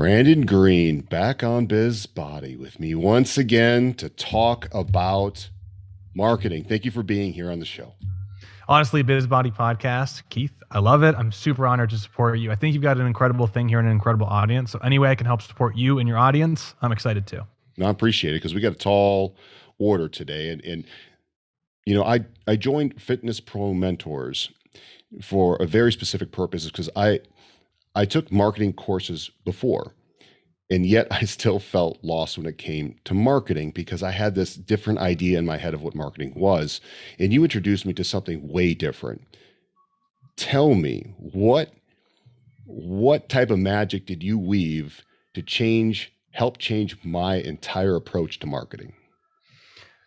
Brandon Green back on BizBody with me once again to talk about marketing. Thank you for being here on the show. Honestly, BizBody podcast. Keith, I love it. I'm super honored to support you. I think you've got an incredible thing here and an incredible audience. So any way I can help support you and your audience, I'm excited too. No, I appreciate it because we got a tall order today. And you know, I joined Fitness Pro Mentors for a very specific purpose because I took marketing courses before, and yet I still felt lost when it came to marketing because I had this different idea in my head of what marketing was, and you introduced me to something way different. Tell me, what type of magic did you weave to help change my entire approach to marketing?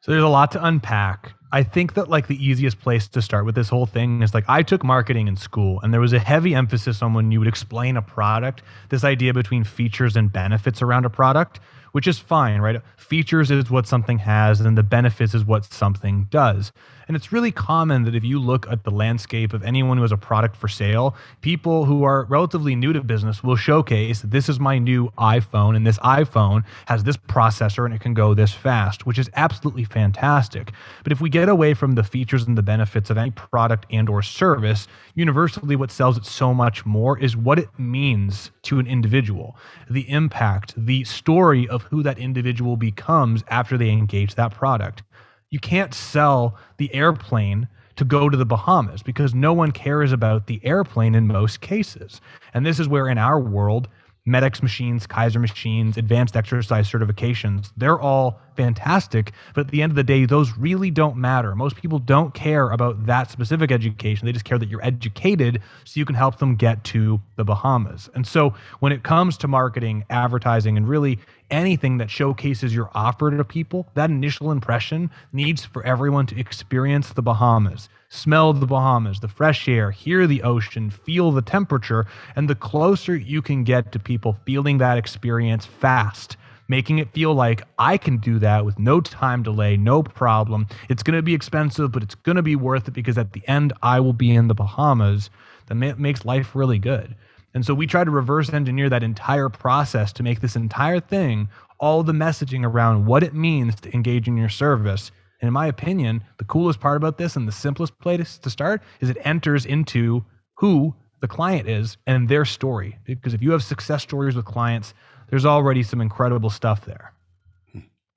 So there's a lot to unpack. I think that like the easiest place to start with this whole thing is like I took marketing in school and there was a heavy emphasis on when you would explain a product, this idea between features and benefits around a product, which is fine, right? Features is what something has and the benefits is what something does. And it's really common that if you look at the landscape of anyone who has a product for sale, people who are relatively new to business will showcase this is my new iPhone and this iPhone has this processor and it can go this fast, which is absolutely fantastic. But if we get away from the features and the benefits of any product and or service, universally what sells it so much more is what it means to an individual, the impact, the story of who that individual becomes after they engage that product. You can't sell the airplane to go to the Bahamas because no one cares about the airplane in most cases. And this is where in our world, MedEx machines, Kaiser machines, advanced exercise certifications, they're all fantastic. But at the end of the day, those really don't matter. Most people don't care about that specific education. They just care that you're educated so you can help them get to the Bahamas. And so when it comes to marketing, advertising, and really anything that showcases your offer to people, that initial impression needs for everyone to experience the Bahamas, smell the Bahamas, the fresh air, hear the ocean, feel the temperature. And the closer you can get to people feeling that experience fast, making it feel like I can do that with no time delay, no problem. It's going to be expensive, but it's going to be worth it because at the end, I will be in the Bahamas. That makes life really good. And so we try to reverse engineer that entire process to make this entire thing, all the messaging around what it means to engage in your service. And in my opinion, the coolest part about this and the simplest place to start is it enters into who the client is and their story. Because if you have success stories with clients, there's already some incredible stuff there.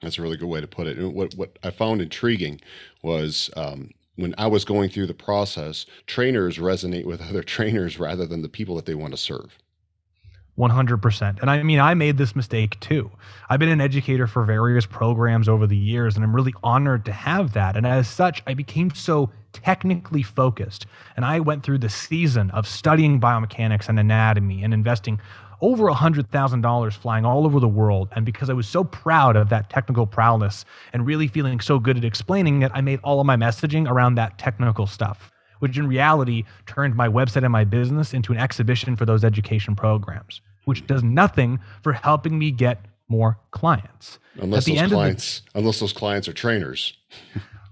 That's a really good way to put it. And what I found intriguing was when I was going through the process, trainers resonate with other trainers rather than the people that they want to serve. 100%. And I mean, I made this mistake too. I've been an educator for various programs over the years, and I'm really honored to have that. And as such, I became so technically focused. And I went through the season of studying biomechanics and anatomy and investing over $100,000 flying all over the world. And because I was so proud of that technical prowess and really feeling so good at explaining it, I made all of my messaging around that technical stuff, which in reality turned my website and my business into an exhibition for those education programs, which does nothing for helping me get more clients. Unless those clients are trainers.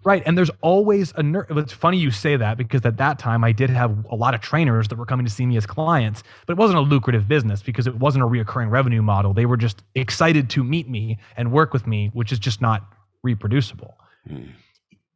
Right. And there's always a nerd. It's funny you say that because at that time I did have a lot of trainers that were coming to see me as clients, but it wasn't a lucrative business because it wasn't a reoccurring revenue model. They were just excited to meet me and work with me, which is just not reproducible.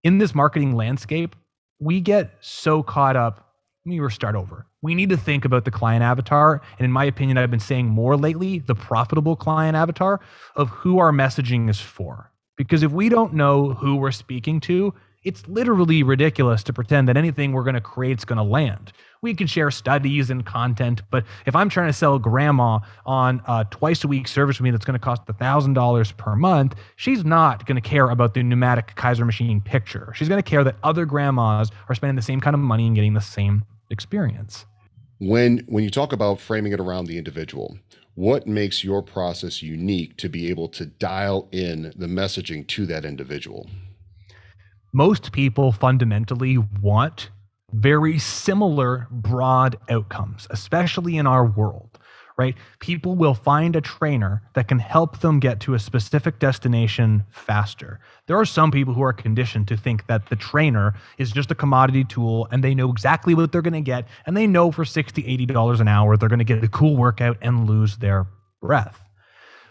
In this marketing landscape, we get so caught up. Let me start over. We need to think about the client avatar. And in my opinion, I've been saying more lately, the profitable client avatar of who our messaging is for. Because if we don't know who we're speaking to, it's literally ridiculous to pretend that anything we're going to create is going to land. We can share studies and content, but if I'm trying to sell grandma on a twice-a-week service with me that's going to cost $1,000 per month, she's not going to care about the pneumatic Kaiser machine picture. She's going to care that other grandmas are spending the same kind of money and getting the same experience. When you talk about framing it around the individual, what makes your process unique to be able to dial in the messaging to that individual? Most people fundamentally want very similar broad outcomes, especially in our world, right? People will find a trainer that can help them get to a specific destination faster. There are some people who are conditioned to think that the trainer is just a commodity tool and they know exactly what they're going to get. And they know for $60, $80 an hour, they're going to get a cool workout and lose their breath.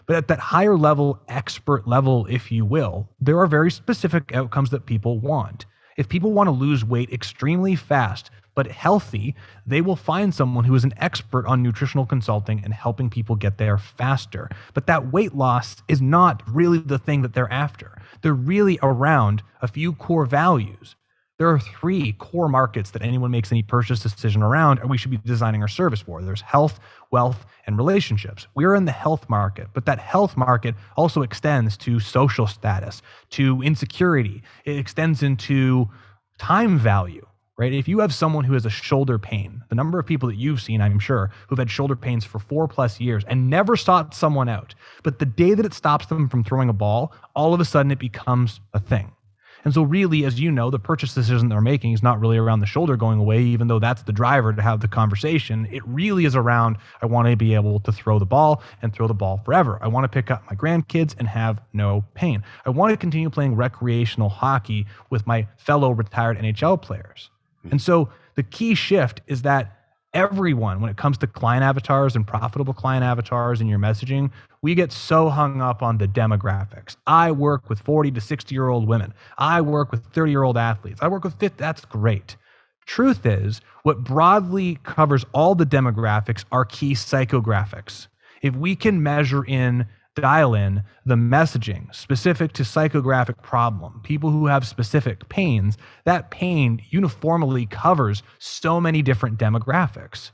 But at that higher level, expert level, if you will, there are very specific outcomes that people want. If people want to lose weight extremely fast, but healthy, they will find someone who is an expert on nutritional consulting and helping people get there faster. But that weight loss is not really the thing that they're after. They're really around a few core values. There are three core markets that anyone makes any purchase decision around, and we should be designing our service for. There's health, wealth, and relationships. We're in the health market, but that health market also extends to social status, to insecurity. It extends into time value, right? If you have someone who has a shoulder pain, the number of people that you've seen, I'm sure, who've had shoulder pains for 4+ years and never sought someone out, but the day that it stops them from throwing a ball, all of a sudden it becomes a thing. And so really, as you know, the purchase decision they're making is not really around the shoulder going away, even though that's the driver to have the conversation. It really is around, I want to be able to throw the ball and throw the ball forever. I want to pick up my grandkids and have no pain. I want to continue playing recreational hockey with my fellow retired NHL players. And so the key shift is that everyone, when it comes to client avatars and profitable client avatars in your messaging, we get so hung up on the demographics. I work with 40 to 60-year-old women. I work with 30-year-old athletes. I work with 50. That's great. Truth is, what broadly covers all the demographics are key psychographics. If we can measure in, dial in the messaging specific to psychographic problem, people who have specific pains, that pain uniformly covers so many different demographics.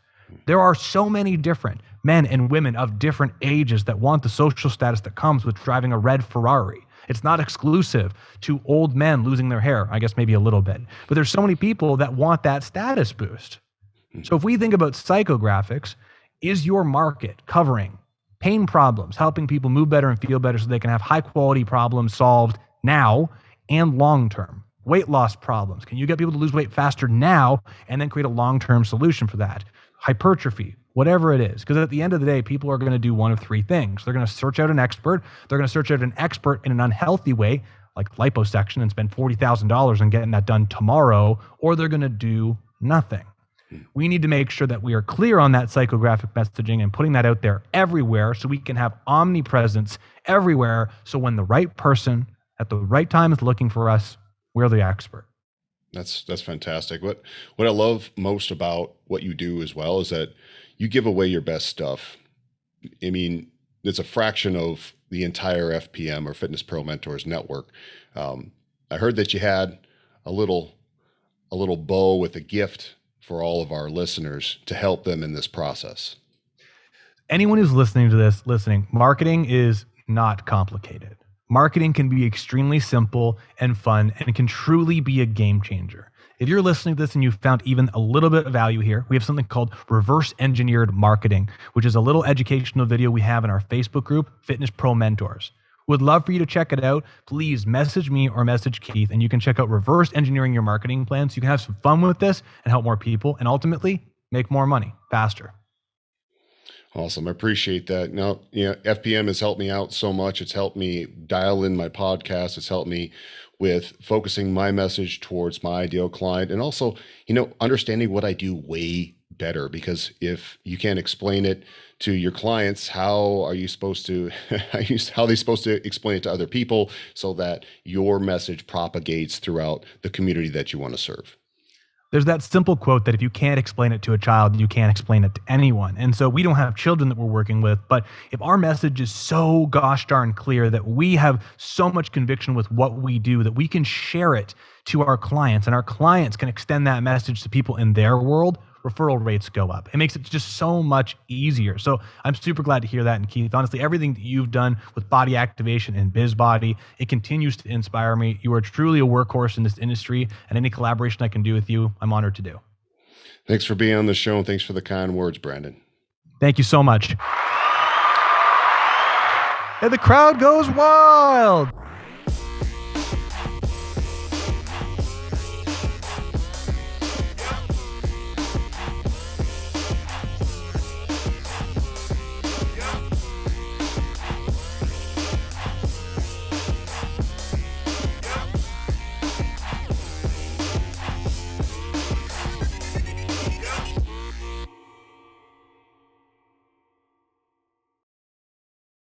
There are so many different men and women of different ages that want the social status that comes with driving a red Ferrari. It's not exclusive to old men losing their hair, I guess maybe a little bit, but there's so many people that want that status boost. So if we think about psychographics, is your market covering pain problems, helping people move better and feel better so they can have high quality problems solved now and long-term? Weight loss problems. Can you get people to lose weight faster now and then create a long-term solution for that? Hypertrophy, whatever it is. Because at the end of the day, people are going to do one of three things. They're going to search out an expert. They're going to search out an expert in an unhealthy way, like liposuction, and spend $40,000 on getting that done tomorrow, or they're going to do nothing. We need to make sure that we are clear on that psychographic messaging and putting that out there everywhere so we can have omnipresence everywhere. So when the right person at the right time is looking for us, we're the expert. That's fantastic. What I love most about what you do as well is that you give away your best stuff. I mean, it's a fraction of the entire FPM or Fitness Pro Mentors network. I heard that you had a little bow with a gift for all of our listeners to help them in this process. Anyone who's listening to this, marketing is not complicated. Marketing can be extremely simple and fun and can truly be a game changer. If you're listening to this and you found even a little bit of value here, we have something called Reverse Engineered Marketing, which is a little educational video we have in our Facebook group, Fitness Pro Mentors. Would love for you to check it out. Please message me or message Keith, and you can check out Reverse Engineering Your Marketing Plan so you can have some fun with this and help more people and ultimately make more money faster. Awesome. I appreciate that. Now, you know, FPM has helped me out so much. It's helped me dial in my podcast. It's helped me with focusing my message towards my ideal client and also, you know, understanding what I do way better, because if you can't explain it to your clients, how are they supposed to explain it to other people so that your message propagates throughout the community that you want to serve? There's that simple quote that if you can't explain it to a child, you can't explain it to anyone. And so we don't have children that we're working with, but if our message is so gosh darn clear that we have so much conviction with what we do that we can share it to our clients and our clients can extend that message to people in their world, referral rates go up. It makes it just so much easier. So I'm super glad to hear that. And Keith, honestly, everything that you've done with body activation and BizBody, it continues to inspire me. You are truly a workhorse in this industry, and any collaboration I can do with you, I'm honored to do. Thanks for being on the show, and thanks for the kind words, Brandon. Thank you so much. And the crowd goes wild.